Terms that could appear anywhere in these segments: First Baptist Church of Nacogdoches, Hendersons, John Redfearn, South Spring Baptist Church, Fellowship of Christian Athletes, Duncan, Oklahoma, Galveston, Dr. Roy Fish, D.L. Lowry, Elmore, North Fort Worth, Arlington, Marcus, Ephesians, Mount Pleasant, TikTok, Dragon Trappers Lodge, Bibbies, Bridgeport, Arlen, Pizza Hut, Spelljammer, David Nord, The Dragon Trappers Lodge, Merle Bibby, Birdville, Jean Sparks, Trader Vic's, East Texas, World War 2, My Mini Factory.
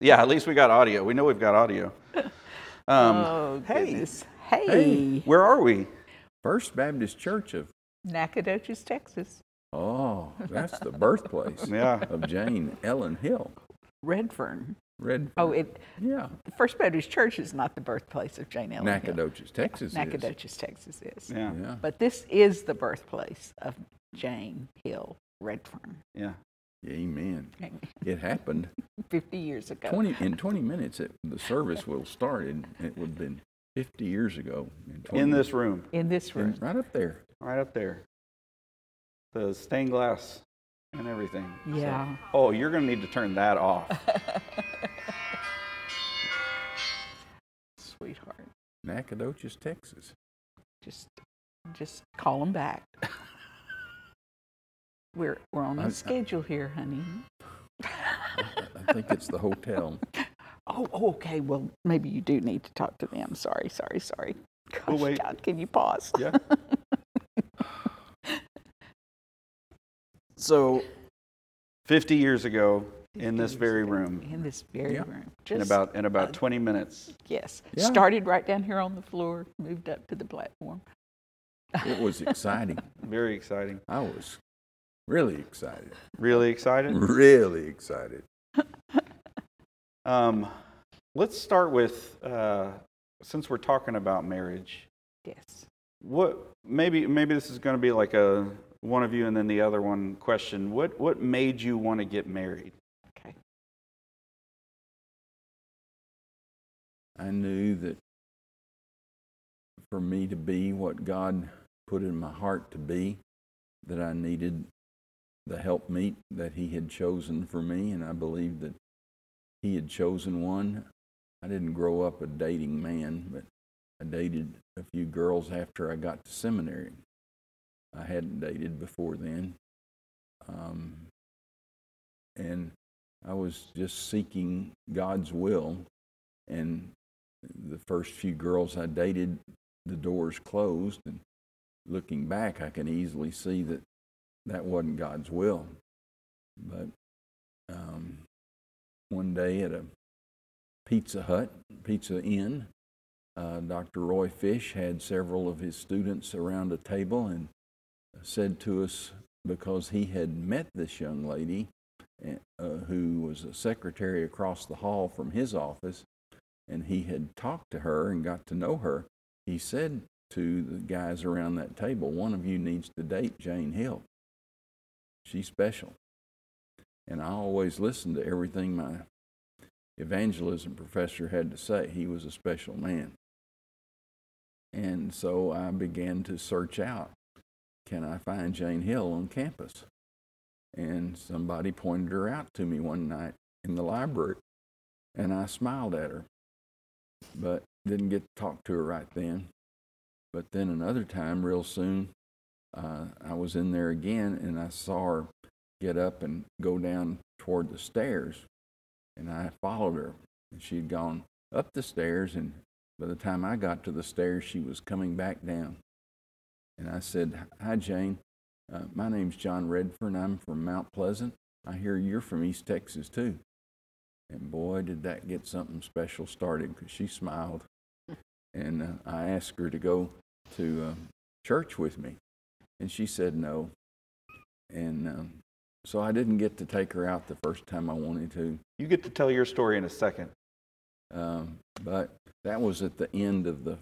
Yeah, at least we got audio. We know we've got audio. Oh, goodness. Hey. Where are we? First Baptist Church of Nacogdoches, Texas. Oh, that's the birthplace of Jane Ellen Hill. Redfern. First Baptist Church is not the birthplace of Jane Ellen Hill. Nacogdoches, Texas is. Yeah. But this is the birthplace of Jane Hill Redfern. Yeah. Amen. It happened 50 years ago. In 20 minutes, the service will start, and it would have been 50 years ago. In this room. And right up there. The stained glass and everything. Yeah. So, you're going to need to turn that off. Sweetheart. Nacogdoches, Texas. Just call them back. We're on the schedule here, honey. I think it's the hotel. Oh, okay. Well, maybe you do need to talk to them. Sorry. Gosh, wait. God, can you pause? Yeah. So, 50 years ago, in this very room. Just in about 20 minutes. Yes. Yeah. Started right down here on the floor, moved up to the platform. It was exciting. Very exciting. I was really excited. Really excited. Let's start with, since we're talking about marriage. Yes. Maybe this is going to be like one of you and then the other one question. What made you want to get married? Okay. I knew that for me to be what God put in my heart to be, that I needed the helpmeet that He had chosen for me, and I believed that He had chosen one. I didn't grow up a dating man, but I dated a few girls after I got to seminary. I hadn't dated before then. And I was just seeking God's will. And the first few girls I dated, the doors closed. And looking back, I can easily see that that wasn't God's will. But one day at a Pizza Hut, Pizza Inn, Dr. Roy Fish had several of his students around a table and said to us, because he had met this young lady who was a secretary across the hall from his office, and he had talked to her and got to know her, he said to the guys around that table, one of you needs to date Jane Hill. She's special. And I always listened to everything my evangelism professor had to say. He was a special man. And so I began to search out, can I find Jane Hill on campus? And somebody pointed her out to me one night in the library, and I smiled at her, but didn't get to talk to her right then. But then another time, real soon, I was in there again, and I saw her get up and go down toward the stairs, and I followed her. And she had gone up the stairs, and by the time I got to the stairs, she was coming back down. And I said, "Hi, Jane. My name's John Redfearn. I'm from Mount Pleasant. I hear you're from East Texas, too." And boy, did that get something special started, because she smiled. And I asked her to go to church with me, and she said no. And so I didn't get to take her out the first time I wanted to. You get to tell your story in a second. But that was at the end of the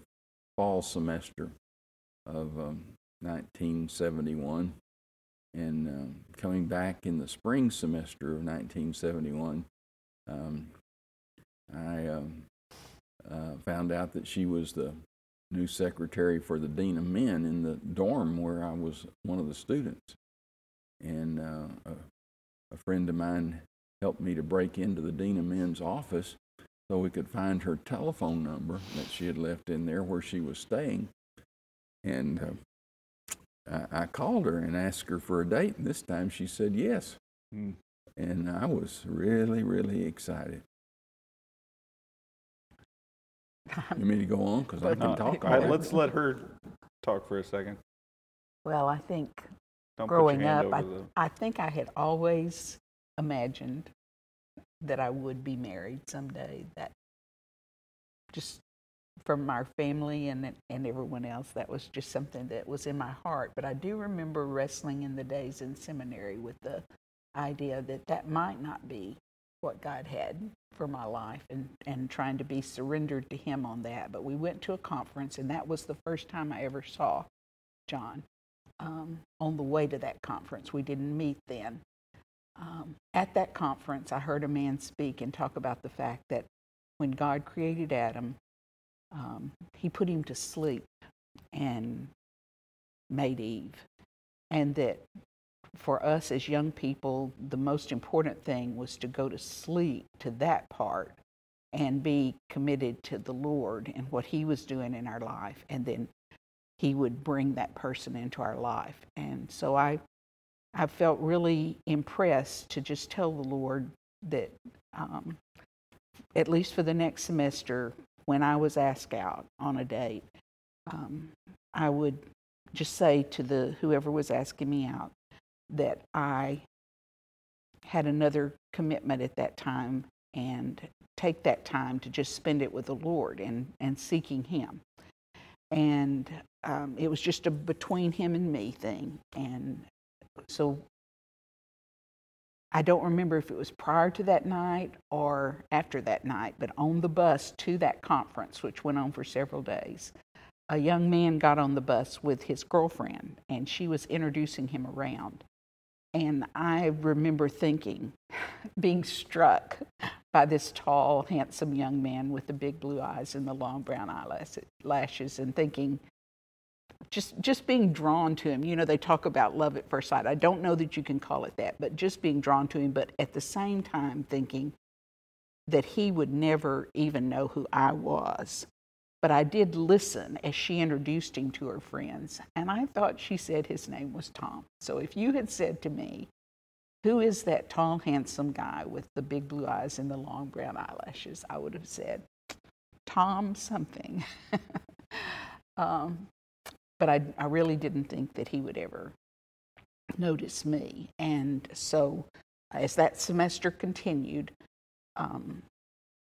fall semester of 1971. And coming back in the spring semester of 1971, I found out that she was the new secretary for the Dean of Men in the dorm where I was one of the students. And a friend of mine helped me to break into the Dean of Men's office so we could find her telephone number that she had left in there where she was staying. And I called her and asked her for a date, and this time she said yes. Mm. And I was really, really excited. You mean to go on? Because I can talk. All right, let's let her talk for a second. Well, I think growing up, I think I had always imagined that I would be married someday. That just from our family and everyone else, that was just something that was in my heart. But I do remember wrestling in the days in seminary with the idea that that might not be what God had for my life, and trying to be surrendered to Him on that. But we went to a conference, and that was the first time I ever saw John. On the way to that conference, we didn't meet then. At that conference, I heard a man speak and talk about the fact that when God created Adam, He put him to sleep and made Eve. And that for us as young people, the most important thing was to go to sleep to that part and be committed to the Lord and what He was doing in our life. And then He would bring that person into our life. And so I felt really impressed to just tell the Lord that at least for the next semester, when I was asked out on a date, I would just say to the whoever was asking me out that I had another commitment at that time, and take that time to just spend it with the Lord and seeking Him. And it was just a between Him and me thing. And so I don't remember if it was prior to that night or after that night, but on the bus to that conference, which went on for several days, a young man got on the bus with his girlfriend, and she was introducing him around. And I remember thinking, being struck by this tall, handsome young man with the big blue eyes and the long brown eyelashes, and thinking, just being drawn to him. You know, they talk about love at first sight. I don't know that you can call it that, but just being drawn to him, but at the same time thinking that he would never even know who I was. But I did listen as she introduced him to her friends, and I thought she said his name was Tom. So if you had said to me, who is that tall, handsome guy with the big blue eyes and the long brown eyelashes, I would have said, Tom something. But I really didn't think that he would ever notice me. And so as that semester continued,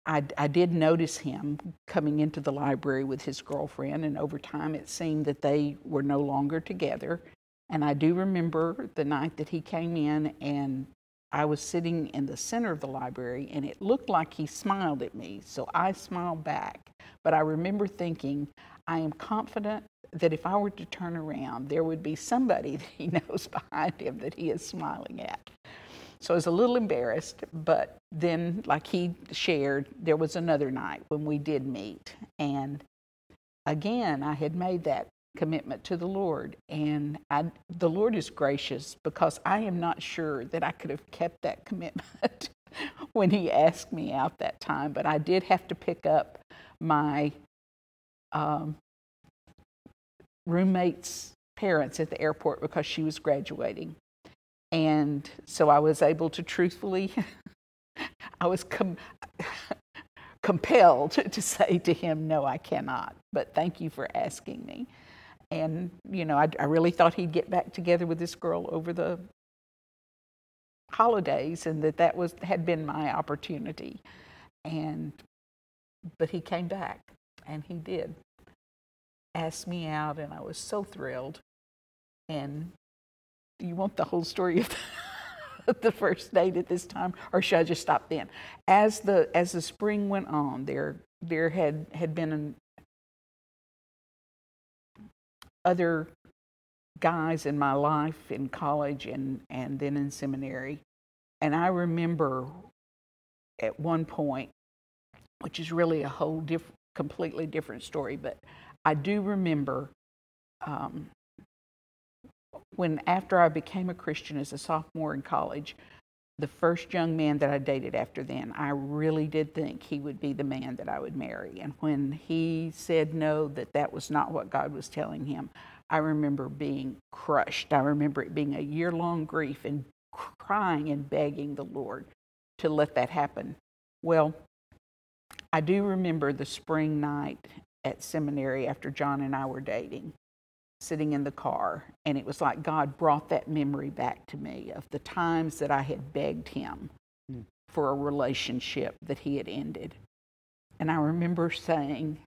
I did notice him coming into the library with his girlfriend, and over time it seemed that they were no longer together. And I do remember the night that he came in, and I was sitting in the center of the library, and it looked like he smiled at me, so I smiled back. But I remember thinking, I am confident that if I were to turn around, there would be somebody that he knows behind him that he is smiling at. So I was a little embarrassed, but then, like he shared, there was another night when we did meet. And again, I had made that commitment to the Lord. And the Lord is gracious, because I am not sure that I could have kept that commitment when He asked me out that time. But I did have to pick up my roommate's parents at the airport because she was graduating. And so I was able to truthfully, I was compelled to say to him, no, I cannot, but thank you for asking me. And, you know, I really thought he'd get back together with this girl over the holidays, and that had been my opportunity. But he came back, and he did ask me out, and I was so thrilled. And you want the whole story of the first date at this time, or should I just stop then? As the spring went on, there had been other guys in my life in college and then in seminary. And I remember at one point, which is really a whole completely different story, but I do remember when after I became a Christian as a sophomore in college, the first young man that I dated after then, I really did think he would be the man that I would marry. And when he said no, that was not what God was telling him, I remember being crushed. I remember it being a year-long grief and crying and begging the Lord to let that happen. Well, I do remember the spring night at seminary after John and I were dating, sitting in the car, and it was like God brought that memory back to me of the times that I had begged Him for a relationship that he had ended. And I remember saying,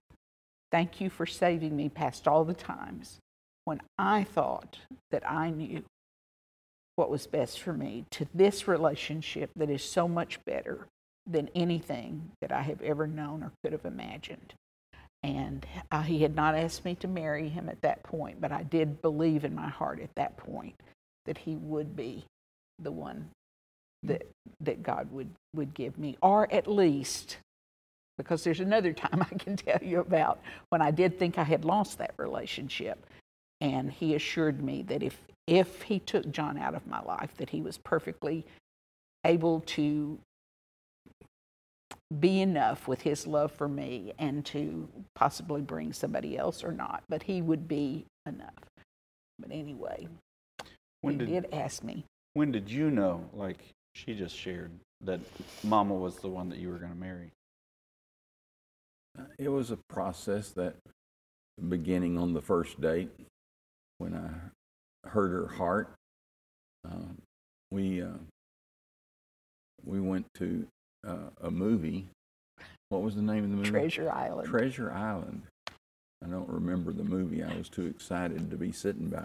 "Thank you for saving me past all the times when I thought that I knew what was best for me, to this relationship that is so much better than anything that I have ever known or could have imagined." And he had not asked me to marry him at that point, but I did believe in my heart at that point that he would be the one that God would give me, or at least, because there's another time I can tell you about when I did think I had lost that relationship, and he assured me that if he took John out of my life, that he was perfectly able to be enough with his love for me and to possibly bring somebody else or not, but he would be enough. But anyway, he did ask me. When did you know, like she just shared, that Mama was the one that you were going to marry? It was a process that, beginning on the first date, when I heard her heart, we went to a movie. What was the name of the movie? Treasure Island. I don't remember the movie. I was too excited to be sitting by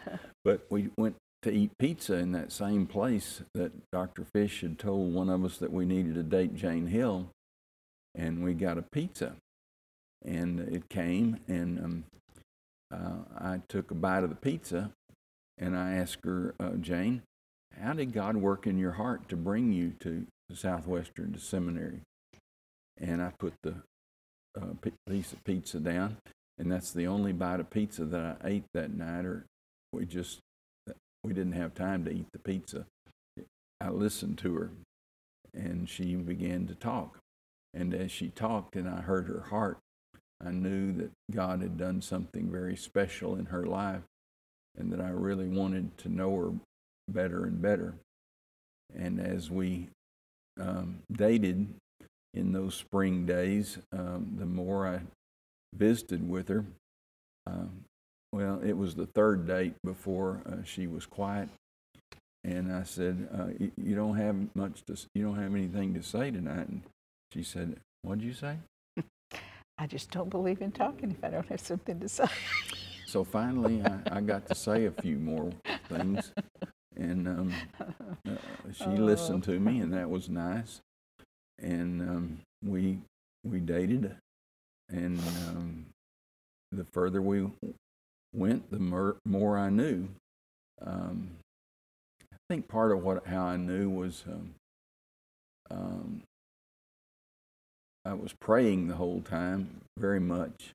her. But we went to eat pizza in that same place that Dr. Fish had told one of us that we needed to date Jane Hill, and we got a pizza. And it came, and I took a bite of the pizza, and I asked her, "Jane, how did God work in your heart to bring you to Southwestern Seminary?" And I put the piece of pizza down, and that's the only bite of pizza that I ate that night, or we didn't have time to eat the pizza. I listened to her, and she began to talk. And as she talked and I heard her heart, I knew that God had done something very special in her life and that I really wanted to know her better and better. And as we dated in those spring days, the more I visited with her, well, it was the third date before she was quiet. And I said, you don't have anything to say tonight. And she said, "What'd you say?" I just don't believe in talking if I don't have something to say. So finally, I got to say a few more things, and she listened to me, and that was nice. And we dated, and the further we went, the more I knew. I think part of how I knew was I was praying the whole time very much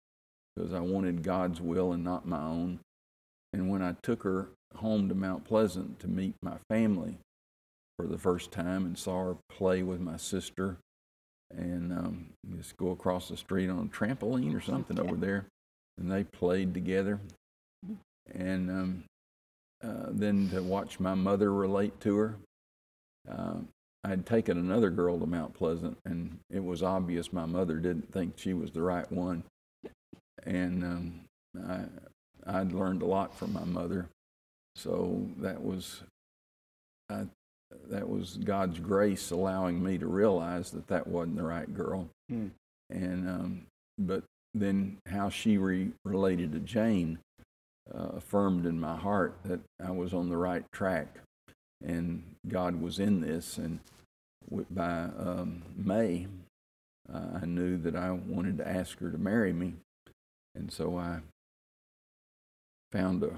because I wanted God's will and not my own. And when I took her home to Mount Pleasant to meet my family for the first time and saw her play with my sister and just go across the street on a trampoline or something over there, and they played together. And then to watch my mother relate to her, I had taken another girl to Mount Pleasant, and it was obvious my mother didn't think she was the right one. And I'd learned a lot from my mother, so that was God's grace allowing me to realize that wasn't the right girl. Mm. And but then how she related to Jane affirmed in my heart that I was on the right track. And God was in this, and by May, I knew that I wanted to ask her to marry me, and so I found a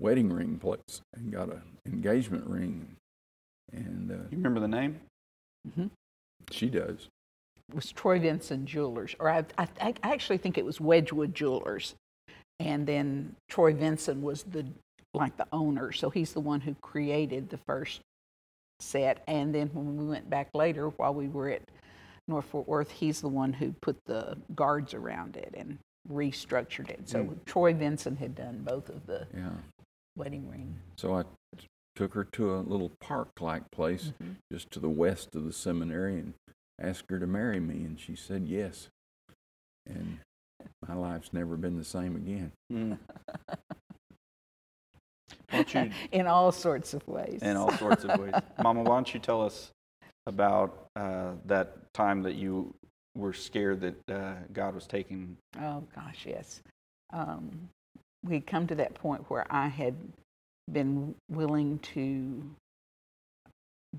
wedding ring place and got an engagement ring. And you remember the name? Mm-hmm. She does. It was Troy Vinson Jewelers, or I actually think it was Wedgwood Jewelers, and then Troy Vinson was the owner, so he's the one who created the first set. And then when we went back later, while we were at North Fort Worth, he's the one who put the guards around it and restructured it. So Troy Vinson had done both of the wedding ring. So I took her to a little park-like place just to the west of the seminary and asked her to marry me, and she said yes. And my life's never been the same again. Mm. In all sorts of ways. Mama, why don't you tell us about that time that you were scared that God was taking. Oh, gosh, yes. We'd come to that point where I had been willing to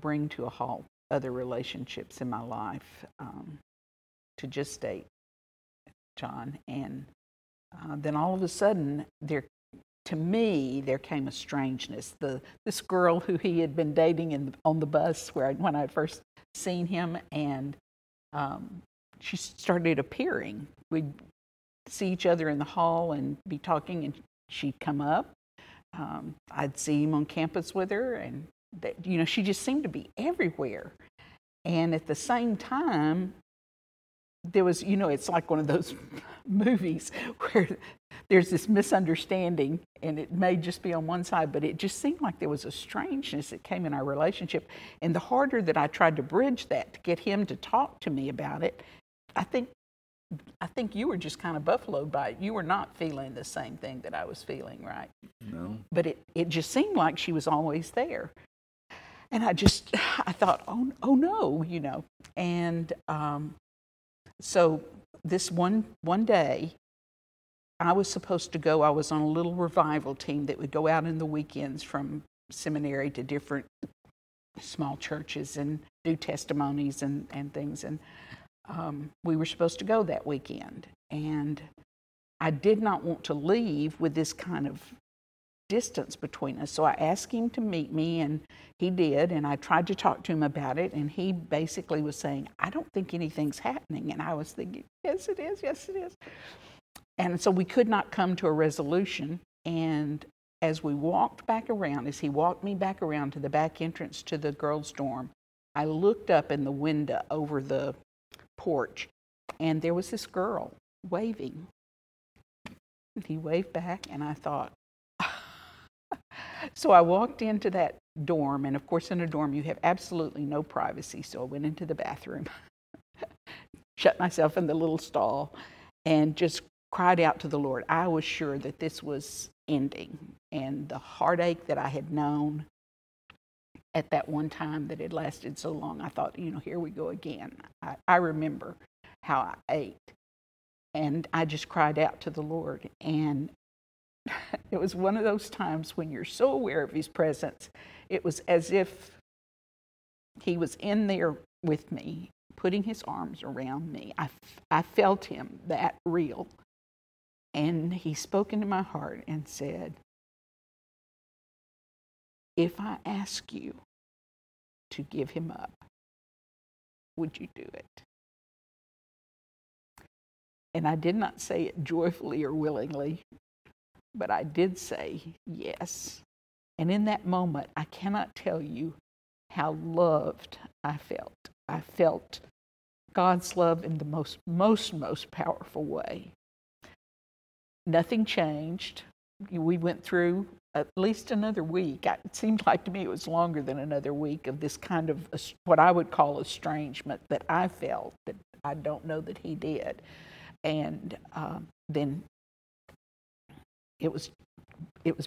bring to a halt other relationships in my life to just date John. And then all of a sudden, there came a strangeness. This girl who he had been dating on the bus when I first seen him, and she started appearing. We'd see each other in the hall and be talking, and she'd come up. I'd see him on campus with her, and she just seemed to be everywhere. And at the same time, there was, it's like one of those movies where there's this misunderstanding, and it may just be on one side, but it just seemed like there was a strangeness that came in our relationship. And the harder that I tried to bridge that, to get him to talk to me about it, I think you were just kind of buffaloed by it. You were not feeling the same thing that I was feeling, right? No. But it just seemed like she was always there. And I thought, oh no, And so this one day, I was supposed to go. I was on a little revival team that would go out in the weekends from seminary to different small churches and do testimonies and things. And we were supposed to go that weekend. And I did not want to leave with this kind of distance between us. So I asked him to meet me, and he did. And I tried to talk to him about it. And he basically was saying, I don't think anything's happening. And I was thinking, yes, it is. Yes, it is. And so we could not come to a resolution. And as he walked me back around to the back entrance to the girls' dorm, I looked up in the window over the porch, and there was this girl waving. He waved back, and I thought. So I walked into that dorm, and of course, in a dorm, you have absolutely no privacy. So I went into the bathroom, shut myself in the little stall, and just cried out to the Lord. I was sure that this was ending, and the heartache that I had known at that one time that had lasted so long, I thought, here we go again. I remember how I ate, and I just cried out to the Lord, and it was one of those times when you're so aware of His presence. It was as if He was in there with me, putting His arms around me. I felt Him that real. And He spoke into my heart and said, if I ask you to give Him up, would you do it? And I did not say it joyfully or willingly, but I did say yes. And in that moment, I cannot tell you how loved I felt. I felt God's love in the most powerful way. Nothing changed. We went through at least another week. It seemed like to me it was longer than another week of this kind of what I would call estrangement that I felt, that I don't know that he did. And then it was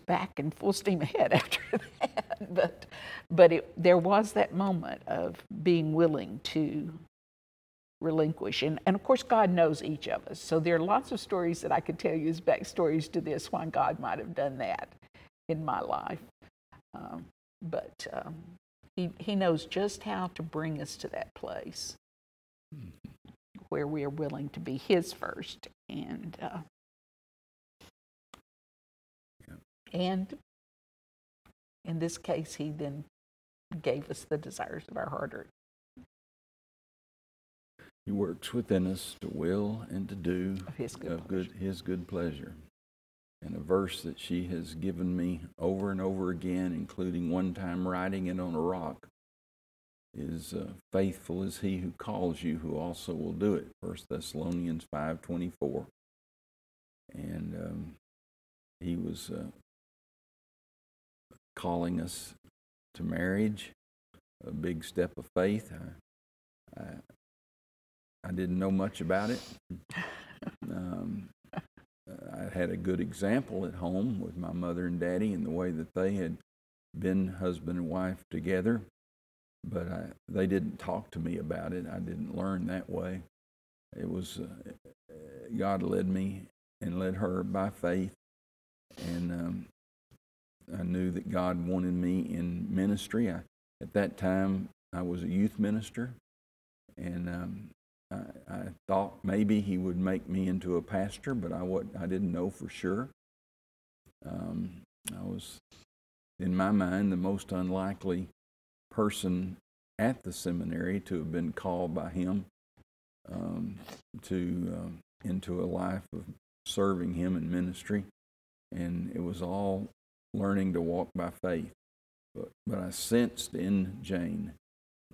back and full steam ahead after that. But there was that moment of being willing to relinquish. And of course, God knows each of us. So there are lots of stories that I could tell you as backstories to this, why God might have done that in my life. But he knows just how to bring us to that place where we are willing to be His first and in this case, He then gave us the desires of our heart. He works within us to will and to do of His good pleasure. And a verse that she has given me over and over again, including one time writing it on a rock, is faithful is He who calls you, who also will do it. 1 Thessalonians 5:24. And He was calling us to marriage, a big step of faith. I didn't know much about it. I had a good example at home with my mother and daddy and the way that they had been husband and wife together. but they didn't talk to me about it. I didn't learn that way. It was God led me and led her by faith, and I knew that God wanted me in ministry. At that time, I was a youth minister, and I thought maybe He would make me into a pastor, but I didn't know for sure. I was, in my mind, the most unlikely person at the seminary to have been called by Him into a life of serving Him in ministry. And it was all learning to walk by faith. But I sensed in Jane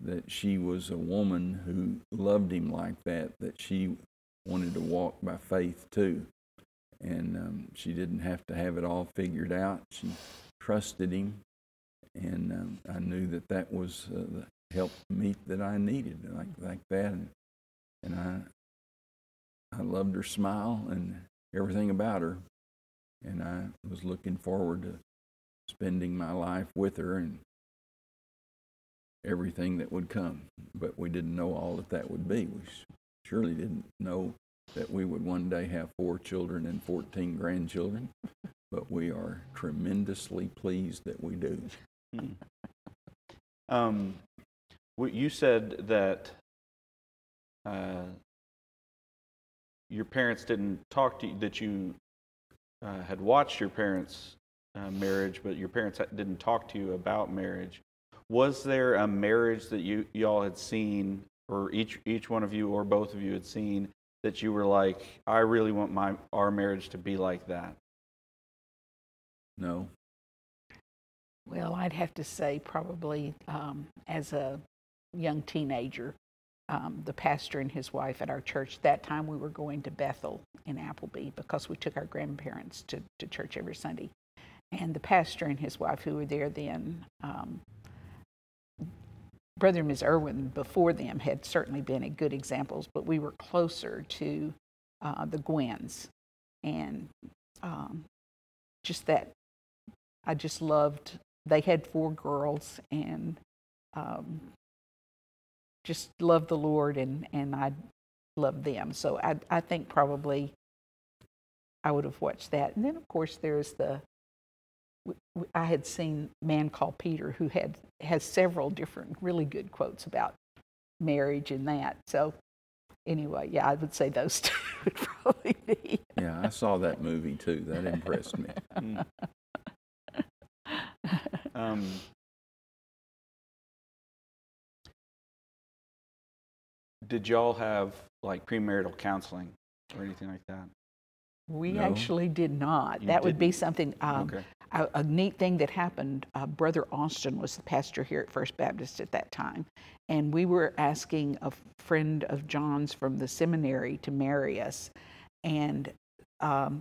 that she was a woman who loved Him like that, that she wanted to walk by faith too. And she didn't have to have it all figured out. She trusted Him, and I knew that was the help meet that I needed, like that. And I loved her smile and everything about her, and I was looking forward to spending my life with her and everything that would come. But we didn't know all that would be. We surely didn't know that we would one day have 4 children and 14 grandchildren, but we are tremendously pleased that we do. You said that your parents didn't talk to you, that you had watched your parents' marriage, but your parents didn't talk to you about marriage. Was there a marriage that y'all had seen, or each one of you or both of you had seen, that you were like, I really want our marriage to be like that? No. Well, I'd have to say probably as a young teenager, the pastor and his wife at our church, that time we were going to Bethel in Appleby because we took our grandparents to church every Sunday. And the pastor and his wife who were there then, Brother and Ms. Irwin before them had certainly been a good examples, but we were closer to the Gwens. And just that, I just loved, they had 4 girls, and just loved the Lord, and I loved them. So I think probably I would have watched that. And then, of course, there's I had seen a man called Peter who has several different really good quotes about marriage and that. So anyway, yeah, I would say those two would probably be. Yeah, I saw that movie too. That impressed me. Did y'all have like premarital counseling or anything like that? We actually did not. That would be something. Okay. A neat thing that happened, Brother Austin was the pastor here at First Baptist at that time, and we were asking a friend of John's from the seminary to marry us, and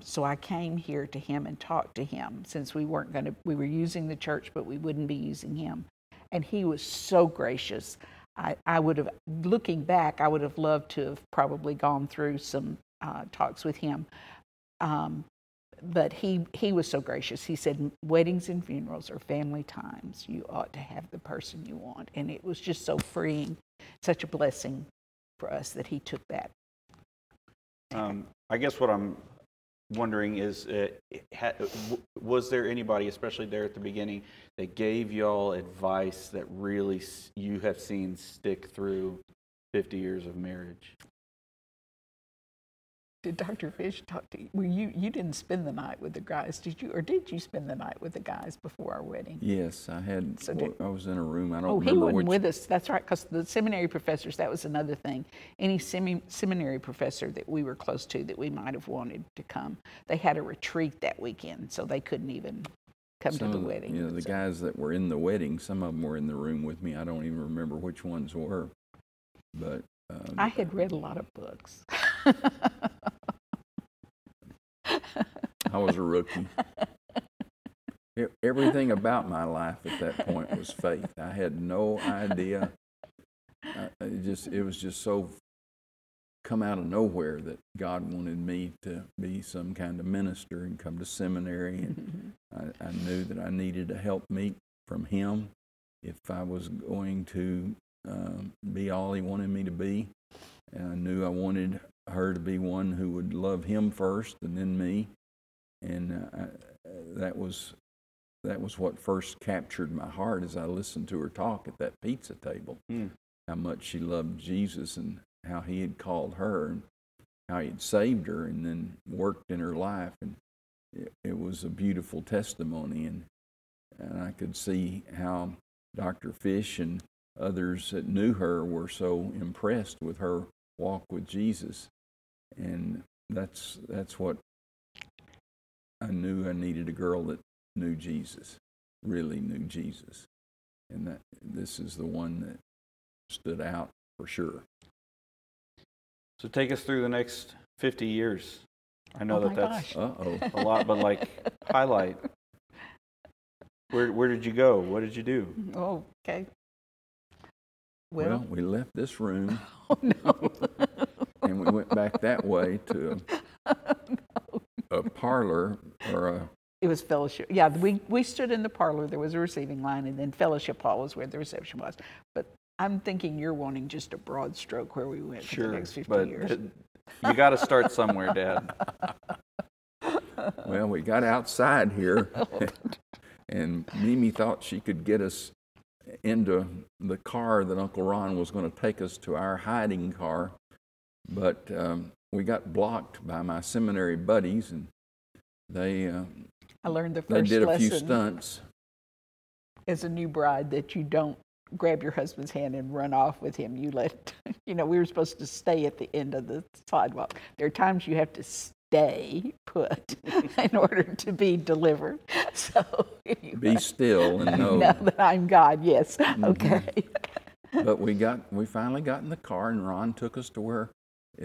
so I came here to him and talked to him, since we were using the church, but we wouldn't be using him, and he was so gracious. I would have, looking back, I would have loved to have probably gone through some talks with him, but he was so gracious. He said, weddings and funerals are family times. You ought to have the person you want. And it was just so freeing, such a blessing for us that he took that. I guess what I'm wondering is, was there anybody, especially there at the beginning, that gave y'all advice that really you have seen stick through 50 years of marriage? Did Dr. Fish talk to you? Well, you didn't spend the night with the guys, did you? Or did you spend the night with the guys before our wedding? Yes, I had. I was in a room. I don't remember which. Oh, he wasn't with us. That's right, because the seminary professors, that was another thing. Any seminary professor that we were close to that we might have wanted to come, they had a retreat that weekend, so they couldn't even come to the wedding. Yeah, the guys that were in the wedding, some of them were in the room with me. I don't even remember which ones were. But I had read a lot of books. I was a rookie. Everything about my life at that point was faith. I had no idea. It was just so come out of nowhere that God wanted me to be some kind of minister and come to seminary. And I knew that I needed a help meet from Him. if I was going to be all he wanted me to be. And I knew I wanted her to be one who would love him first and then me. And that was what first captured my heart as I listened to her talk at that pizza table, how much she loved Jesus and how he had called her and how he had saved her and then worked in her life. And it was a beautiful testimony. And I could see how Dr. Fish and others that knew her were so impressed with her walk with Jesus. And that's what I knew. I needed a girl that knew Jesus, really knew Jesus. And that this is the one that stood out for sure. So take us through the next 50 years. I know that's a lot, but like highlight. Where did you go? What did you do? Oh, okay. Well, we left this room. Oh, no. And we went back that way to a parlor or a... It was fellowship. Yeah, we stood in the parlor. There was a receiving line, and then fellowship hall was where the reception was. But I'm thinking you're wanting just a broad stroke where we went for the next 50 years. You got to start somewhere, Dad. Well, we got outside here, and Mimi thought she could get us into the car that Uncle Ron was going to take us to our hiding car, but we got blocked by my seminary buddies, and I learned the first lesson. They did a few stunts. As a new bride, that you don't grab your husband's hand and run off with him. We were supposed to stay at the end of the sidewalk. There are times you have to stay put in order to be delivered. So anyway. Be still and know that I'm God. Yes. Mm-hmm. Okay. But we finally got in the car, and Ron took us to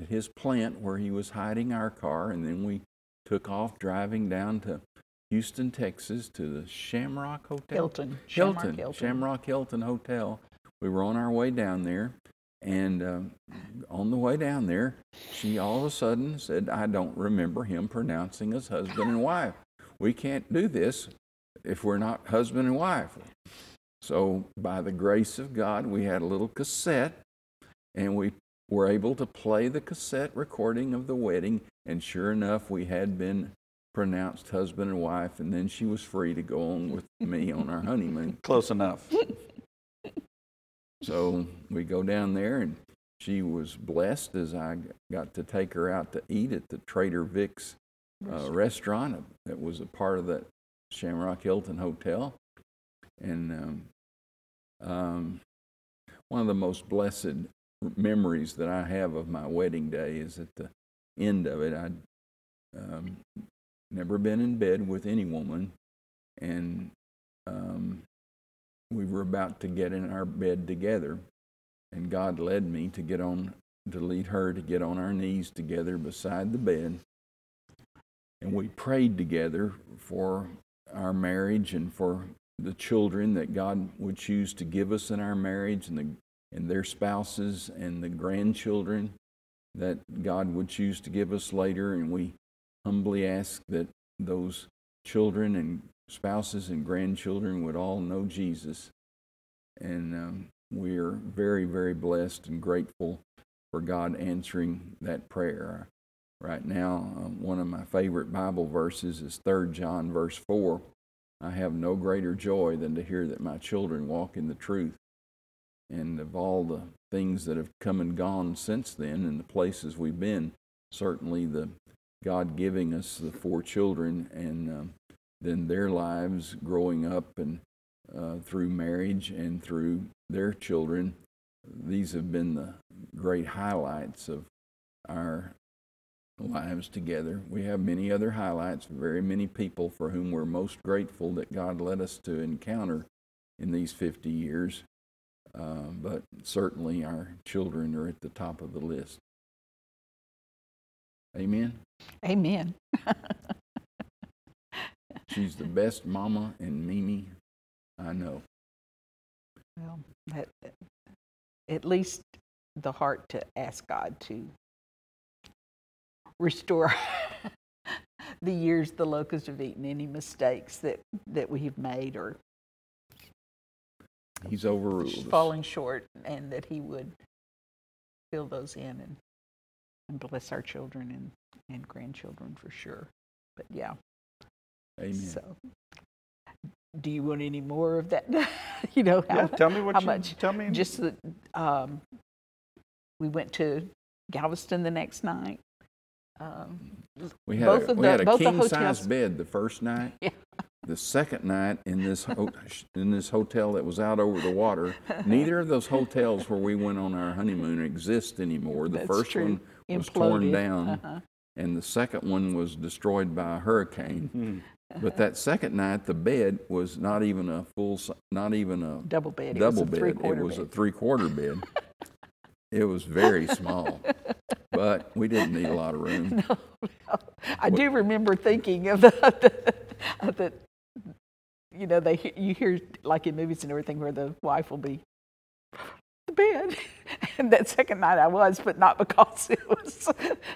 his plant where he was hiding our car, and then we took off driving down to Houston, Texas, to the Shamrock Hotel. Shamrock Hilton Hotel. We were on our way down there, and on the way down there, she all of a sudden said, I don't remember him pronouncing us husband and wife. We can't do this if we're not husband and wife. So by the grace of God, we had a little cassette, and we were able to play the cassette recording of the wedding, and sure enough, we had been pronounced husband and wife, and then she was free to go on with me on our honeymoon. Close enough. So we go down there, and she was blessed as I got to take her out to eat at the Trader Vic's restaurant that was a part of that Shamrock Hilton Hotel. And one of the most blessed memories that I have of my wedding day is at the end of it. I never been in bed with any woman, and we were about to get in our bed together, and God led me to lead her to get on our knees together beside the bed, and we prayed together for our marriage and for the children that God would choose to give us in our marriage, and their spouses and the grandchildren that God would choose to give us later, and we humbly ask that those children and spouses and grandchildren would all know Jesus. And we are very, very blessed and grateful for God answering that prayer. Right now, one of my favorite Bible verses is 3 John verse 4. I have no greater joy than to hear that my children walk in the truth. And of all the things that have come and gone since then and the places we've been, certainly God giving us the 4 children and then their lives growing up and through marriage and through their children. These have been the great highlights of our lives together. We have many other highlights, very many people for whom we're most grateful that God led us to encounter in these 50 years. But certainly our children are at the top of the list. Amen? Amen. She's the best mama and Mimi I know. Well, at least the heart to ask God to restore the years the locusts have eaten, any mistakes that we have made or He's overruled. Falling short, and that he would fill those in and bless our children and grandchildren for sure. But yeah. Amen. So, do you want any more of that? You know, yeah, tell me what you much. Tell me. Just that we went to Galveston the next night. We had a king-size bed the first night. Yeah. The second night in this hotel that was out over the water. Neither of those hotels where we went on our honeymoon exist anymore. The first one was torn down, and the second one was destroyed by a hurricane. Mm-hmm. But that second night, the bed was not even a full, not even a double bed. It was a three-quarter bed. It was very small, but we didn't need a lot of room. No. I do remember thinking of the you know, you hear like in movies and everything where the wife will be the bed. And that second night I was, but not because it was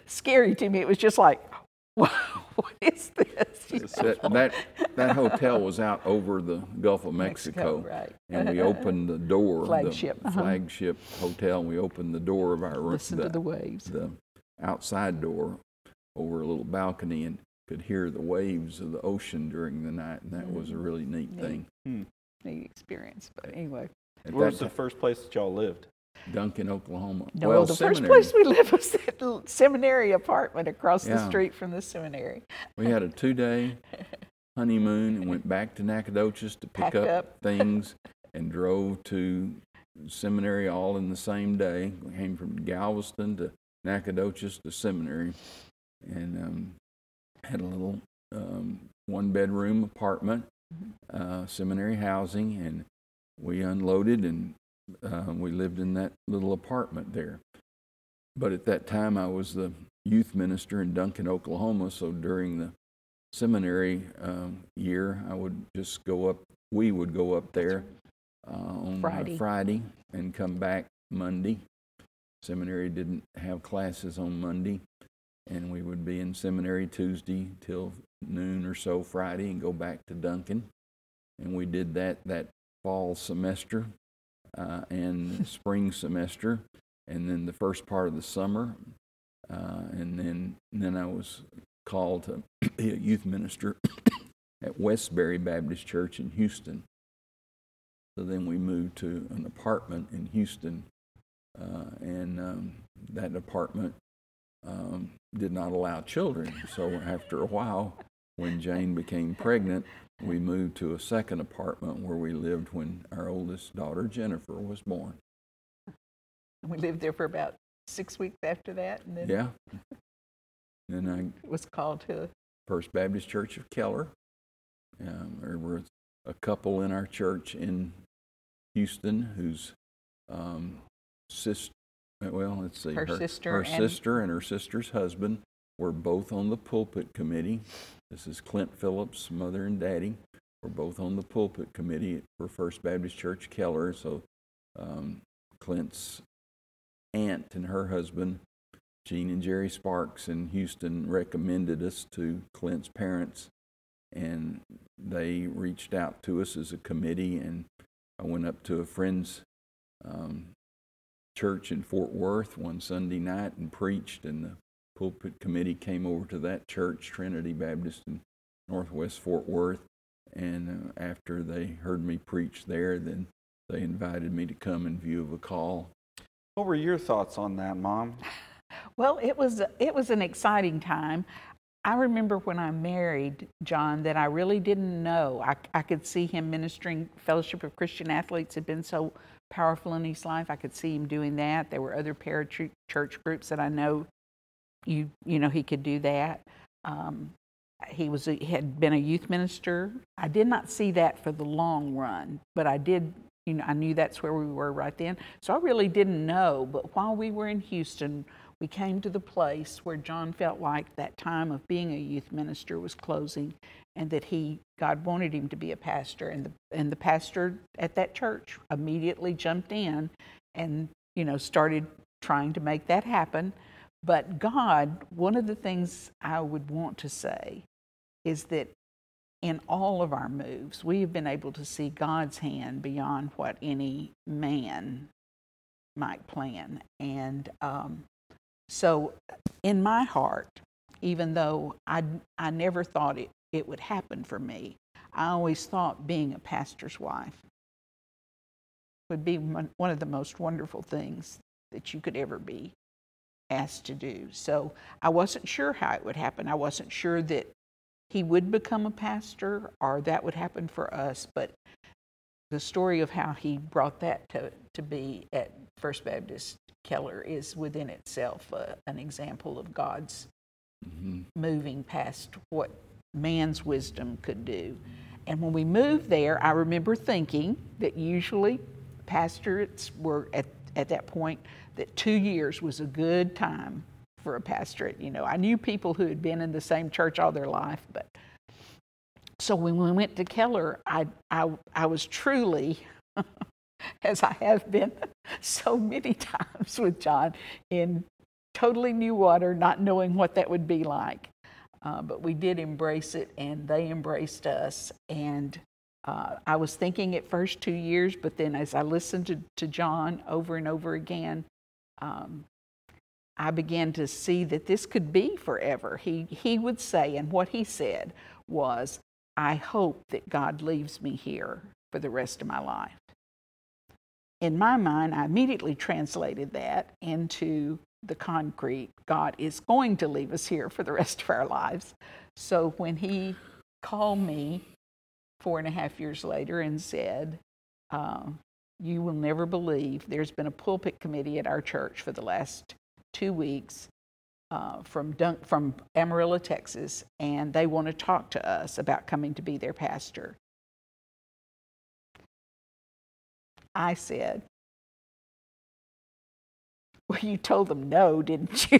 scary to me. It was just like, wow, what is this? That hotel was out over the Gulf of Mexico. Right. And we opened the door. Flagship hotel. And we opened the door of our room. Listen to the waves. The outside door over a little balcony, and could hear the waves of the ocean during the night, and that was a really neat thing. Neat experience, but anyway. Where was the first place that y'all lived? Duncan, Oklahoma. No, well, the first place we lived was that seminary apartment across the street from the seminary. We had a 2-day honeymoon and went back to Nacogdoches to pick up things and drove to seminary all in the same day. We came from Galveston to Nacogdoches to seminary, and had a little one-bedroom apartment, seminary housing, and we unloaded, and we lived in that little apartment there. But at that time, I was the youth minister in Duncan, Oklahoma, so during the seminary year, we would go up there on Friday and come back Monday. Seminary didn't have classes on Monday. And we would be in seminary Tuesday till noon or so Friday and go back to Duncan. And we did that fall semester and spring semester, and then the first part of the summer. And then I was called to be a youth minister at Westbury Baptist Church in Houston. So then we moved to an apartment in Houston, and that apartment did not allow children. So after a while, when Jane became pregnant, we moved to a second apartment where we lived when our oldest daughter, Jennifer, was born. We lived there for about 6 weeks after that. And then then I was called to First Baptist Church of Keller. There were a couple in our church in Houston whose sister, her sister and her sister's husband were both on the pulpit committee. This is Clint Phillips, mother and daddy, were both on the pulpit committee for First Baptist Church Keller. So Clint's aunt and her husband, Jean and Jerry Sparks in Houston, recommended us to Clint's parents, and they reached out to us as a committee, and I went up to a friend's church in Fort Worth one Sunday night and preached, and the pulpit committee came over to that church, Trinity Baptist in Northwest Fort Worth, and after they heard me preach there, then they invited me to come in view of a call. What were your thoughts on that, Mom? Well, it was an exciting time. I remember when I married John that I really didn't know. I could see him ministering. Fellowship of Christian Athletes had been so powerful in his life. I could see him doing that. There were other parachurch groups that I know, you know, he could do that. He had been a youth minister. I did not see that for the long run, but I did, you know, I knew that's where we were right then. So I really didn't know, but while we were in Houston, we came to the place where John felt like that time of being a youth minister was closing, and that God wanted him to be a pastor. And the pastor at that church immediately jumped in and, you know, started trying to make that happen. But God, one of the things I would want to say is that in all of our moves, we have been able to see God's hand beyond what any man might plan. And so in my heart, even though I never thought it would happen for me, I always thought being a pastor's wife would be one of the most wonderful things that you could ever be asked to do. So I wasn't sure how it would happen. I wasn't sure that he would become a pastor or that would happen for us, but the story of how he brought that to be at First Baptist Keller is within itself an example of God's moving past what man's wisdom could do. And when we moved there, I remember thinking that usually pastorates were at that point, that 2 years was a good time for a pastorate. You know, I knew people who had been in the same church all their life, but so when we went to Keller, I was truly, as I have been so many times with John, in totally new water, not knowing what that would be like. But we did embrace it, and they embraced us. And I was thinking at first 2 years, but then as I listened to John over and over again, I began to see that this could be forever. He would say, and what he said was, I hope that God leaves me here for the rest of my life. In my mind, I immediately translated that into the concrete. God is going to leave us here for the rest of our lives. So when he called me 4.5 years later and said, you will never believe, there's been a pulpit committee at our church for the last 2 weeks from Amarillo, Texas, and they want to talk to us about coming to be their pastor. I said, well, you told them no, didn't you?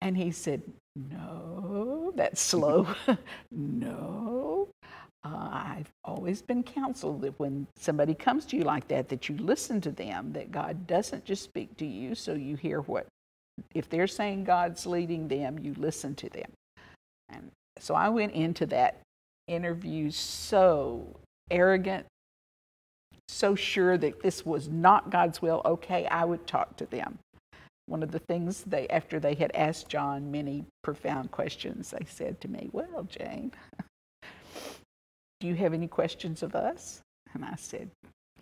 and he said, no, that's slow. No. I've always been counseled that when somebody comes to you like that, that you listen to them, that God doesn't just speak to you, so you hear what, if they're saying God's leading them, you listen to them. And so I went into that interview so arrogant, so sure that this was not God's will. Okay, I would talk to them. One of the things after they had asked John many profound questions, they said to me, well, Jane, do you have any questions of us? And I said,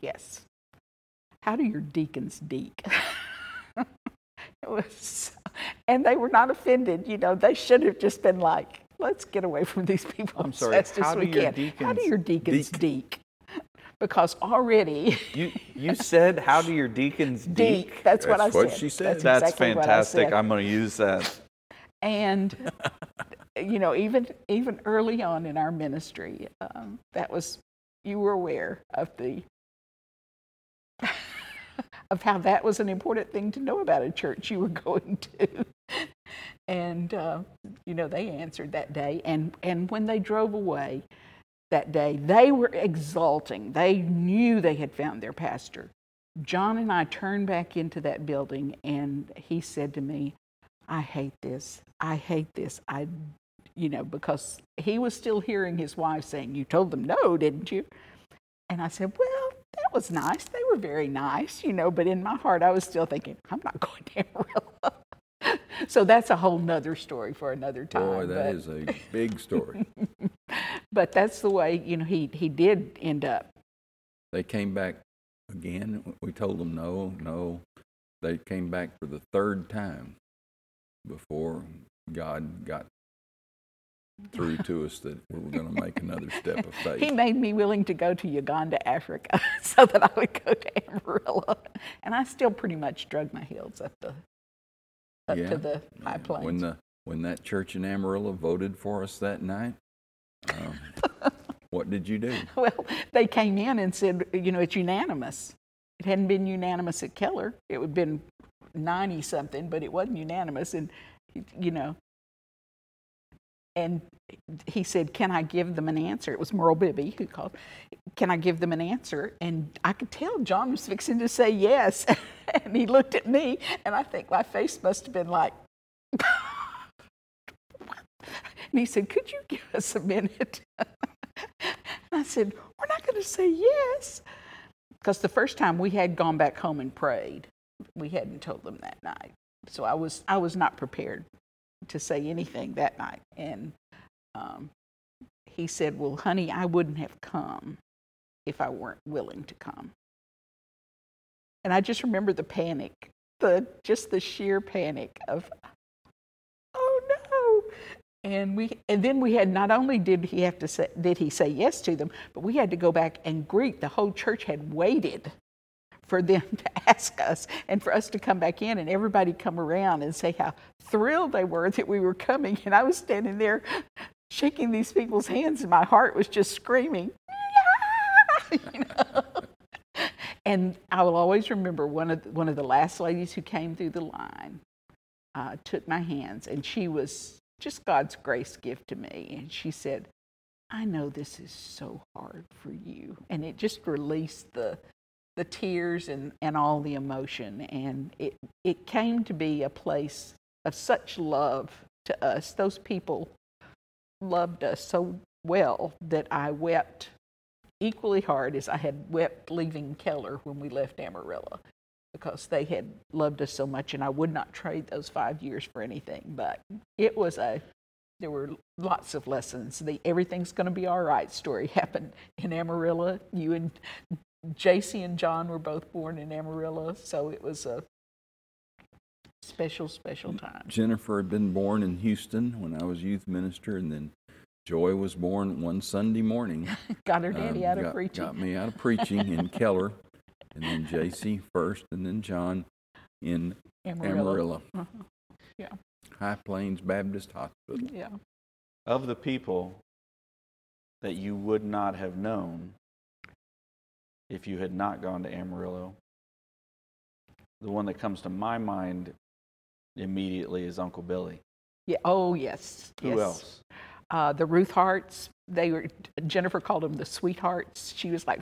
yes. How do your deacons deek? And they were not offended. You know, they should have just been like, let's get away from these people. I'm sorry, how do your deacons deek? Because already you said, how do your deacons deek? That's what I said. That's what she said. That's exactly fantastic. I'm going to use that. And you know, even early on in our ministry, that was, you were aware of the of how that was an important thing to know about a church you were going to. And you know, they answered that day, and when they drove away that day, they were exulting. They knew they had found their pastor. John and I turned back into that building, and he said to me, I hate this. I hate this. Because he was still hearing his wife saying, you told them no, didn't you? And I said, well, that was nice. They were very nice, you know, but in my heart, I was still thinking, I'm not going to Amarillo. So that's a whole nother story for another time. Boy, that is a big story. But that's the way, you know, he did end up. They came back again. We told them no. They came back for the third time before God got through to us that we were going to make another step of faith. He made me willing to go to Uganda, Africa, so that I would go to Amarillo. And I still pretty much drug my heels up to the high plains. When that church in Amarillo voted for us that night, what did you do? Well, they came in and said, you know, it's unanimous. It hadn't been unanimous at Keller. It would have been 90-something, but it wasn't unanimous. And, you know, and he said, can I give them an answer? It was Merle Bibby who called. Can I give them an answer? And I could tell John was fixing to say yes. And he looked at me, and I think my face must have been like, And he said, could you give us a minute? I said, we're not going to say yes. Because the first time we had gone back home and prayed, we hadn't told them that night. So I was not prepared to say anything that night. And he said, well, honey, I wouldn't have come if I weren't willing to come. And I just remember the panic, the sheer panic of, oh no. And then we had, not only did he say yes to them, but we had to go back and greet. The whole church had waited for them to ask us and for us to come back in, and everybody come around and say how thrilled they were that we were coming. And I was standing there shaking these people's hands, and my heart was just screaming, yeah! You know? And I will always remember one of the last ladies who came through the line took my hands, and she was just God's grace gift to me. And she said, I know this is so hard for you. And it just released the tears and all the emotion. And it came to be a place of such love to us. Those people loved us so well that I wept equally hard as I had wept leaving Keller when we left Amarillo, because they had loved us so much, and I would not trade those 5 years for anything. But it was there were lots of lessons. The everything's going to be all right story happened in Amarillo. You and JC and John were both born in Amarillo, so it was a special, special time. Jennifer had been born in Houston when I was youth minister, and then Joy was born one Sunday morning. Got her daddy out of preaching. Got me out of preaching in Keller, and then JC first, and then John in Amarillo. Uh-huh. Yeah. High Plains Baptist Hospital. Yeah. Of the people that you would not have known if you had not gone to Amarillo, the one that comes to my mind immediately is Uncle Billy. Yeah. Oh, yes. Who else? The Ruth Harts. Jennifer called them the Sweethearts. She was like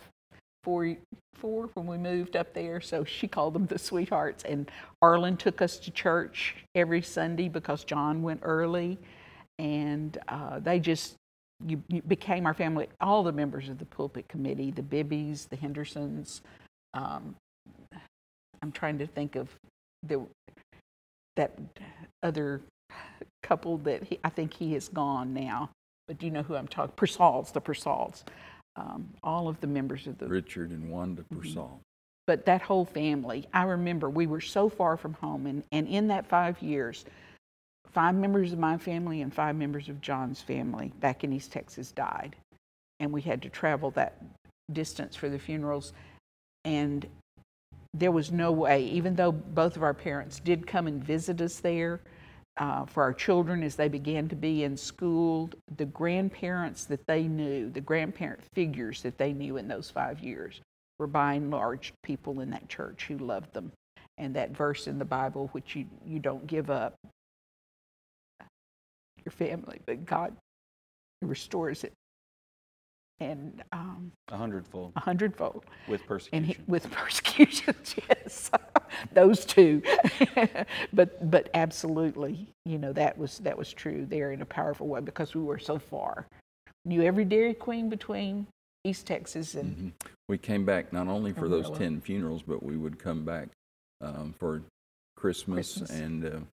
four when we moved up there, so she called them the Sweethearts. And Arlen took us to church every Sunday because John went early, and they just you became our family. All the members of the pulpit committee, the Bibbies, the Hendersons. I'm trying to think of that other couple that I think he is gone now, but do you know who I'm talking? The Persalls. All of the members of the Richard and Wanda Persall. Mm-hmm. But that whole family, I remember we were so far from home, and in that 5 years, 5 members of my family and 5 members of John's family back in East Texas died, and we had to travel that distance for the funerals, and there was no way, even though both of our parents did come and visit us there, for our children as they began to be in school, the grandparents that they knew, the grandparent figures that they knew in those 5 years were by and large people in that church who loved them. And that verse in the Bible, which you don't give up your family, but God restores it. And 100-fold. 100-fold. With persecution. With persecution, yes. Those two. But absolutely, you know, that was true there in a powerful way because we were so far. Knew every Dairy Queen between East Texas and... Mm-hmm. We came back not only for those 10 funerals, but we would come back for Christmas. And...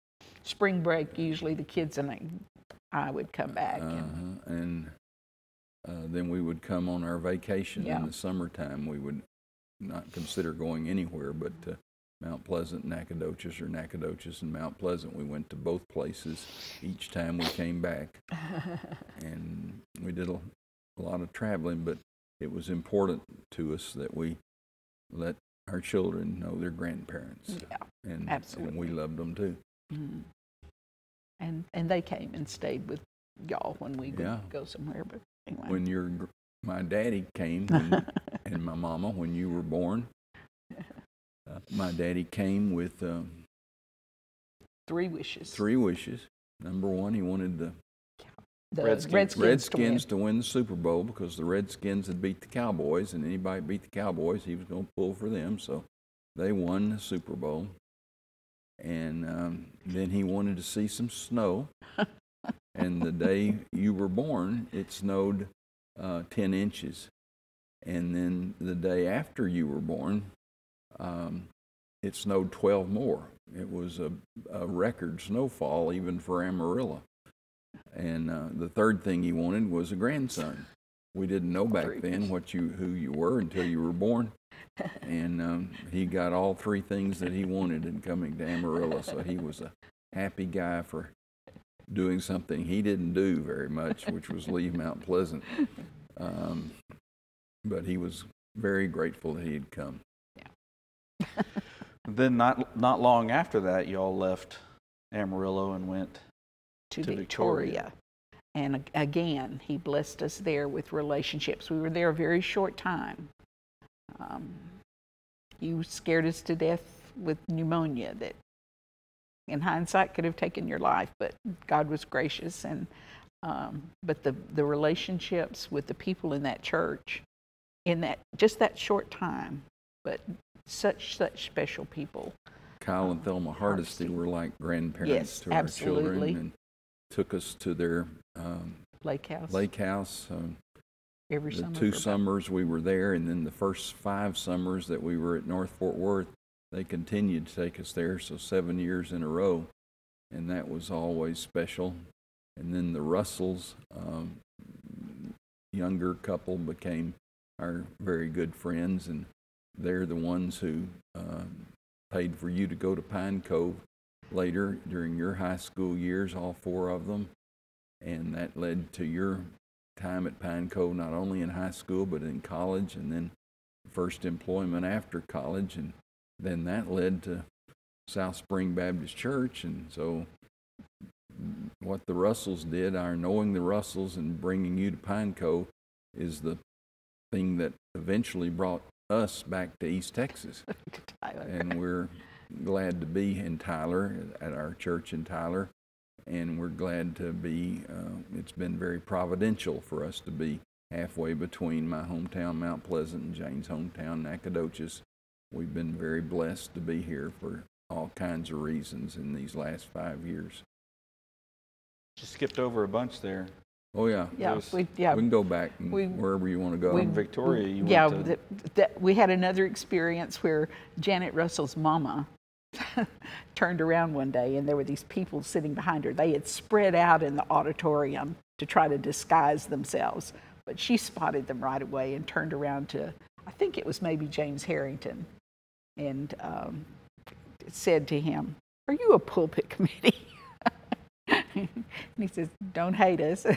spring break, usually the kids and I would come back. Then we would come on our vacation in the summertime. We would not consider going anywhere but to Mount Pleasant, Nacogdoches, or Nacogdoches and Mount Pleasant. We went to both places each time we came back. And we did a lot of traveling, but it was important to us that we let our children know their grandparents. Yeah, and, absolutely. And we loved them too. Mm-hmm. And they came and stayed with y'all when we would go somewhere. But anyway. When my daddy came and my mama when you were born, my daddy came with 3 wishes. 3 wishes. Number one, he wanted the Redskins to win the Super Bowl because the Redskins had beat the Cowboys, and anybody beat the Cowboys, he was going to pull for them. So they won the Super Bowl, and then he wanted to see some snow. And the day you were born, it snowed 10 inches. And then the day after you were born, it snowed 12 more. It was a record snowfall, even for Amarillo. And the third thing he wanted was a grandson. We didn't know back then who you were until you were born. And he got all three things that he wanted in coming to Amarillo. So he was a happy guy for doing something he didn't do very much, which was leave Mount Pleasant. But he was very grateful that he had come. Yeah. Then not long after that, y'all left Amarillo and went to Victoria. And again, he blessed us there with relationships. We were there a very short time. You scared us to death with pneumonia that, in hindsight, could have taken your life, but God was gracious. And but the relationships with the people in that church, in that just that short time, but such special people. Kyle and Thelma Hardesty were like grandparents to our children, and took us to their lake house. Every summer. The two summers we were there, and then the first 5 summers that we were at North Fort Worth, they continued to take us there, so 7 years in a row, and that was always special. And then the Russells, younger couple, became our very good friends, and they're the ones who paid for you to go to Pine Cove later during your high school years, all 4 of them, and that led to your time at Pine Cove, not only in high school but in college, and then first employment after college, and then that led to South Spring Baptist Church. And so what the Russells did, our knowing the Russells and bringing you to Pine Cove, is the thing that eventually brought us back to East Texas. Tyler. And we're glad to be in Tyler, at our church in Tyler. And we're glad to be, it's been very providential for us to be halfway between my hometown, Mount Pleasant, and Jane's hometown, Nacogdoches. We've been very blessed to be here for all kinds of reasons in these last 5 years. Just skipped over a bunch there. Oh, yeah. We can go back wherever you want to go. From Victoria, went to... we had another experience where Janet Russell's mama turned around one day, and there were these people sitting behind her. They had spread out in the auditorium to try to disguise themselves, but she spotted them right away and turned around to, I think it was maybe James Harrington, and said to him, "Are you a pulpit committee?" And he says, "Don't hate us."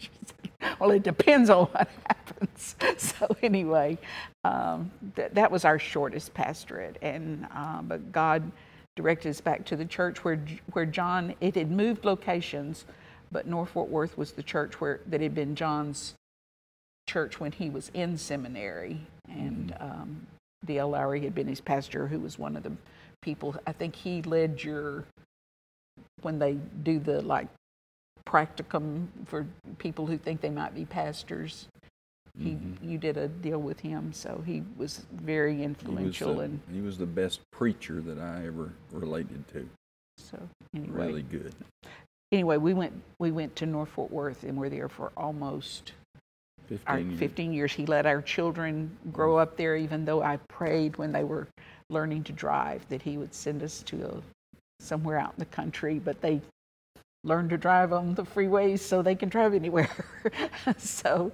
She said, "Well, it depends on what happens." So anyway, that was our shortest pastorate, and but God directed us back to the church where John, it had moved locations, but North Fort Worth was the church that had been John's church when he was in seminary, and D.L. Lowry had been his pastor, who was one of the people. I think he led when they do the practicum for people who think they might be pastors, you did a deal with him, so he was very influential. He was the best preacher that I ever related to. So anyway, really good. Anyway, we went to North Fort Worth, and we're there for almost 15 years. He let our children grow up there, even though I prayed when they were learning to drive that he would send us to somewhere out in the country, but they learn to drive on the freeways so they can drive anywhere. So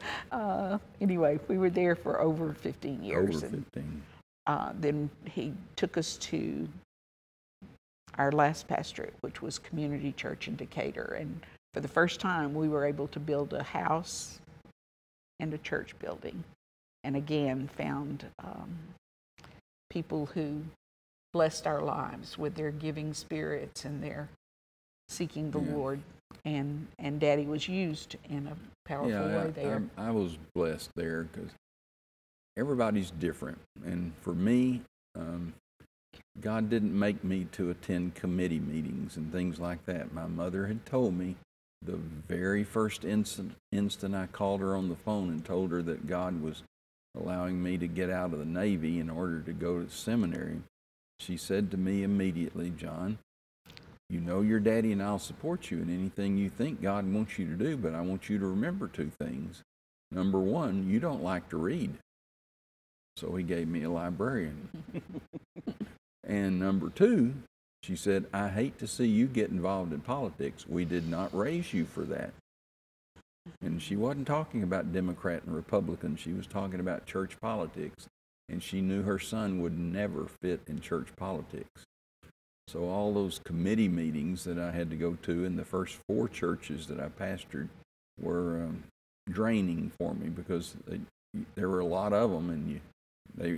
anyway, we were there for over 15 years. Then he took us to our last pastorate, which was Community Church in Decatur. And for the first time, we were able to build a house and a church building. And again, found people who blessed our lives with their giving spirits and their seeking the Lord, and Daddy was used in a powerful way there. I was blessed there because everybody's different, and for me, God didn't make me to attend committee meetings and things like that. My mother had told me the very first instant I called her on the phone and told her that God was allowing me to get out of the Navy in order to go to seminary. She said to me immediately, "John, You know your daddy, and I'll support you in anything you think God wants you to do, but I want you to remember two things. Number one, you don't like to read. So he gave me a librarian. And number two, she said, I hate to see you get involved in politics. We did not raise you for that. And she wasn't talking about Democrat and Republican. She was talking about church politics. And she knew her son would never fit in church politics. So all those committee meetings that I had to go to in the first four churches that I pastored were draining for me, because there were a lot of them, and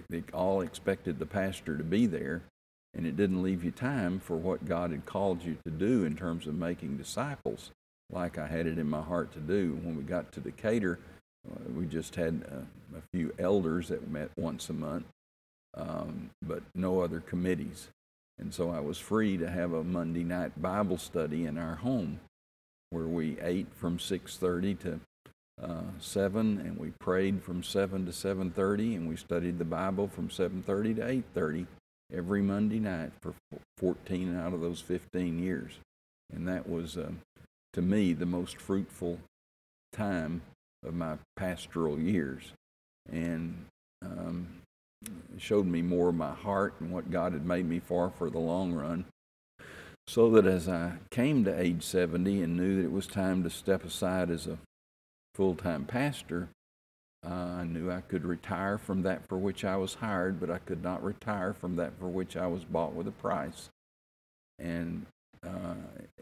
they all expected the pastor to be there, and it didn't leave you time for what God had called you to do in terms of making disciples, like I had it in my heart to do. When we got to Decatur, we just had a few elders that met once a month, but no other committees. And so I was free to have a Monday night Bible study in our home, where we ate from 6:30 to 7, and we prayed from 7 to 7:30, and we studied the Bible from 7:30 to 8:30 every Monday night for 14 out of those 15 years. And that was, to me, the most fruitful time of my pastoral years. And showed me more of my heart and what God had made me for the long run, so that as I came to age 70 and knew that it was time to step aside as a full-time pastor, I knew I could retire from that for which I was hired, but I could not retire from that for which I was bought with a price. And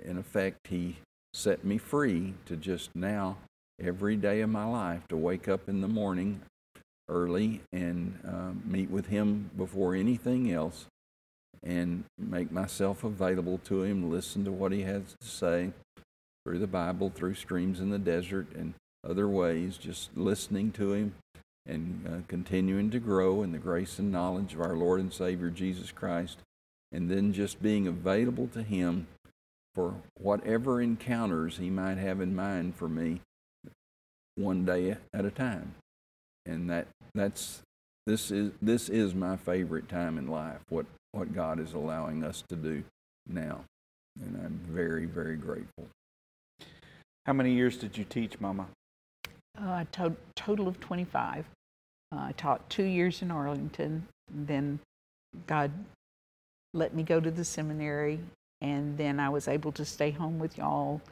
in effect, he set me free to just now, every day of my life, to wake up in the morning early and meet with him before anything else, and make myself available to him, listen to what he has to say through the Bible, through streams in the desert, and other ways, just listening to him and continuing to grow in the grace and knowledge of our Lord and Savior Jesus Christ, and then just being available to him for whatever encounters he might have in mind for me, one day at a time. And this is my favorite time in life, what God is allowing us to do now. And I'm very, very grateful. How many years did you teach, Mama? A total of 25. I taught 2 years in Arlington. Then God let me go to the seminary, and then I was able to stay home with y'all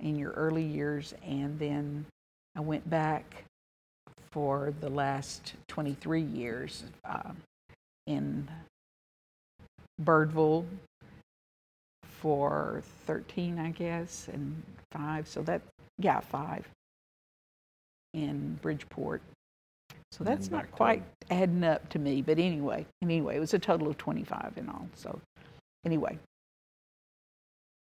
in your early years. And then I went back for the last 23 years in Birdville for 13, I guess, and 5. So that, 5 in Bridgeport. So that's not quite adding up to me, but anyway, it was a total of 25 in all. So anyway,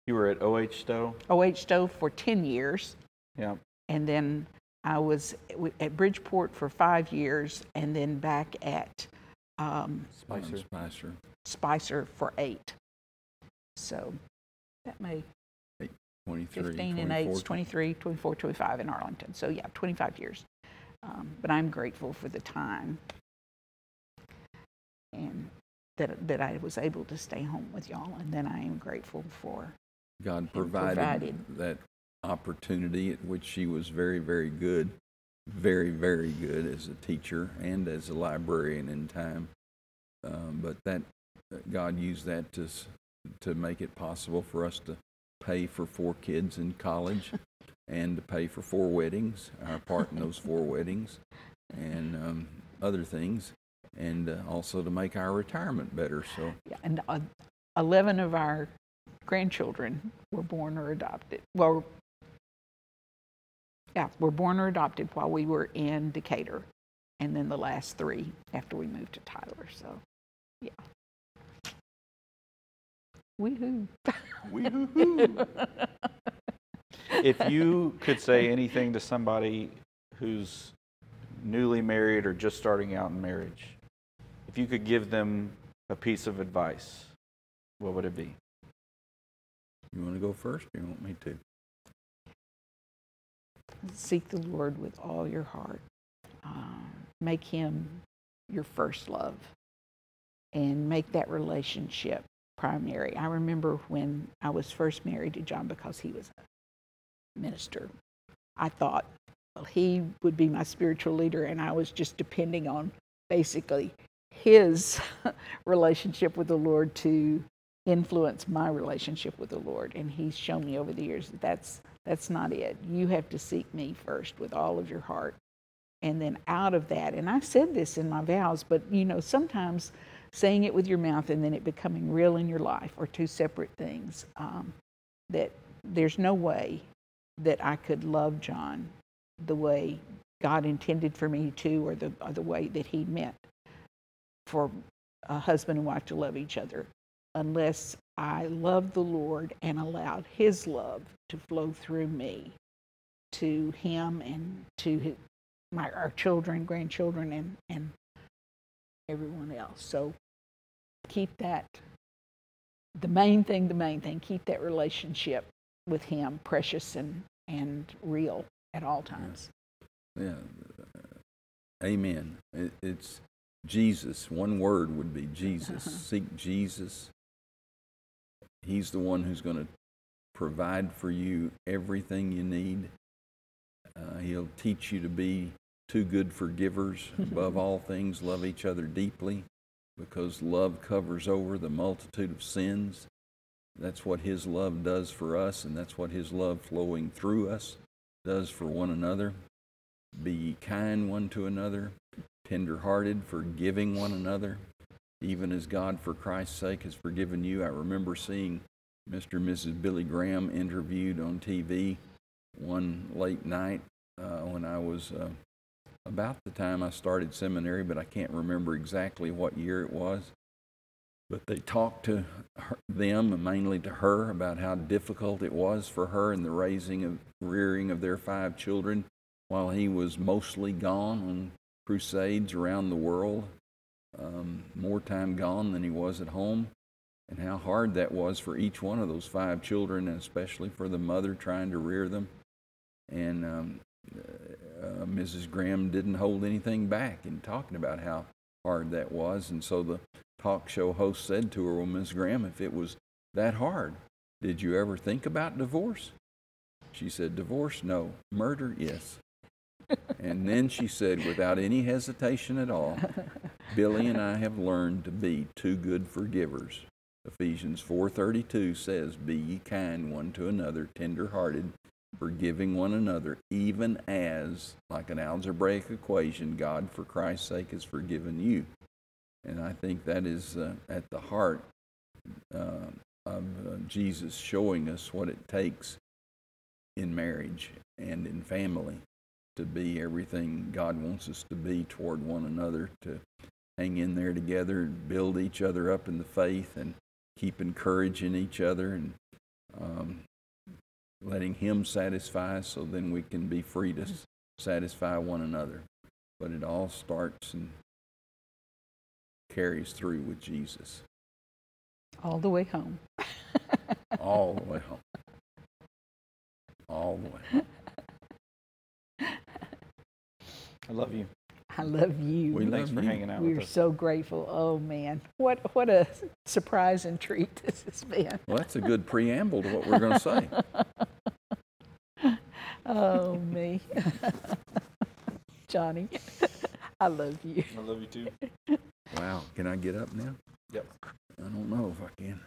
you were at OH Stowe for 10 years. Yeah, and then I was at Bridgeport for 5 years, and then back at Spicer for 8. So that may 23, 15 and 8 is 23, 24, 25 in Arlington. So 25 years. But I'm grateful for the time, and that I was able to stay home with y'all, and then I am grateful for God provided that opportunity at which she was very, very good, very, very good as a teacher and as a librarian in time. But that God used that to make it possible for us to pay for 4 kids in college and to pay for 4 weddings, our part in those 4 weddings, and other things, and also to make our retirement better. So, yeah, and 11 of our grandchildren were born or adopted. Well, yeah, were born or adopted while we were in Decatur, and then the last 3 after we moved to Tyler. So, yeah. Wee-hoo. Wee-hoo-hoo. If you could say anything to somebody who's newly married or just starting out in marriage, if you could give them a piece of advice, what would it be? You want to go first, or you want me to? Seek the Lord with all your heart. Make him your first love, and make that relationship primary. I remember when I was first married to John, because he was a minister, I thought, well, he would be my spiritual leader, and I was just depending on basically his relationship with the Lord to influence my relationship with the Lord. And he's shown me over the years that that's not it. You have to seek me first with all of your heart. And then out of that, and I said this in my vows, but you know, sometimes saying it with your mouth and then it becoming real in your life are two separate things. That there's no way that I could love John the way God intended for me to, or the way that he meant for a husband and wife to love each other, unless I loved the Lord and allowed his love to flow through me to him and to our children, grandchildren, and everyone else. So keep that, the main thing, keep that relationship with him precious and real at all times. Yeah. Amen. It's Jesus. One word would be Jesus. Uh-huh. Seek Jesus. He's the one who's going to provide for you everything you need. He'll teach you to be two good forgivers. Above all things, love each other deeply, because love covers over the multitude of sins. That's what his love does for us, and that's what his love flowing through us does for one another. Be ye kind one to another, tender-hearted, forgiving one another, even as God for Christ's sake has forgiven you. I remember seeing Mr. and Mrs. Billy Graham interviewed on TV one late night when I was about the time I started seminary, but I can't remember exactly what year it was. But they talked to them, mainly to her, about how difficult it was for her in the rearing of their five children while he was mostly gone on crusades around the world, more time gone than he was at home, and how hard that was for each one of those five children, and especially for the mother trying to rear them. And Mrs. Graham didn't hold anything back in talking about how hard that was. And so the talk show host said to her, well, Ms. Graham, if it was that hard, did you ever think about divorce? She said, divorce, no. Murder, yes. And then she said, without any hesitation at all, Billy and I have learned to be two good forgivers. Ephesians 4:32 says, be ye kind one to another, tender-hearted, forgiving one another, even as, like an algebraic equation, God for Christ's sake has forgiven you. And I think that is at the heart of Jesus showing us what it takes in marriage and in family to be everything God wants us to be toward one another, to hang in there together and build each other up in the faith and keep encouraging each other and letting him satisfy us, so then we can be free to satisfy one another. But it all starts and carries through with Jesus. All the way home. All the way home. All the way home. I love you. I love you. Thanks for hanging out with us. We're so grateful. Oh, man. What a surprise and treat this has been. Well, that's a good preamble to what we're going to say. Oh, me. Johnny, I love you. I love you, too. Wow. Can I get up now? Yep. I don't know if I can.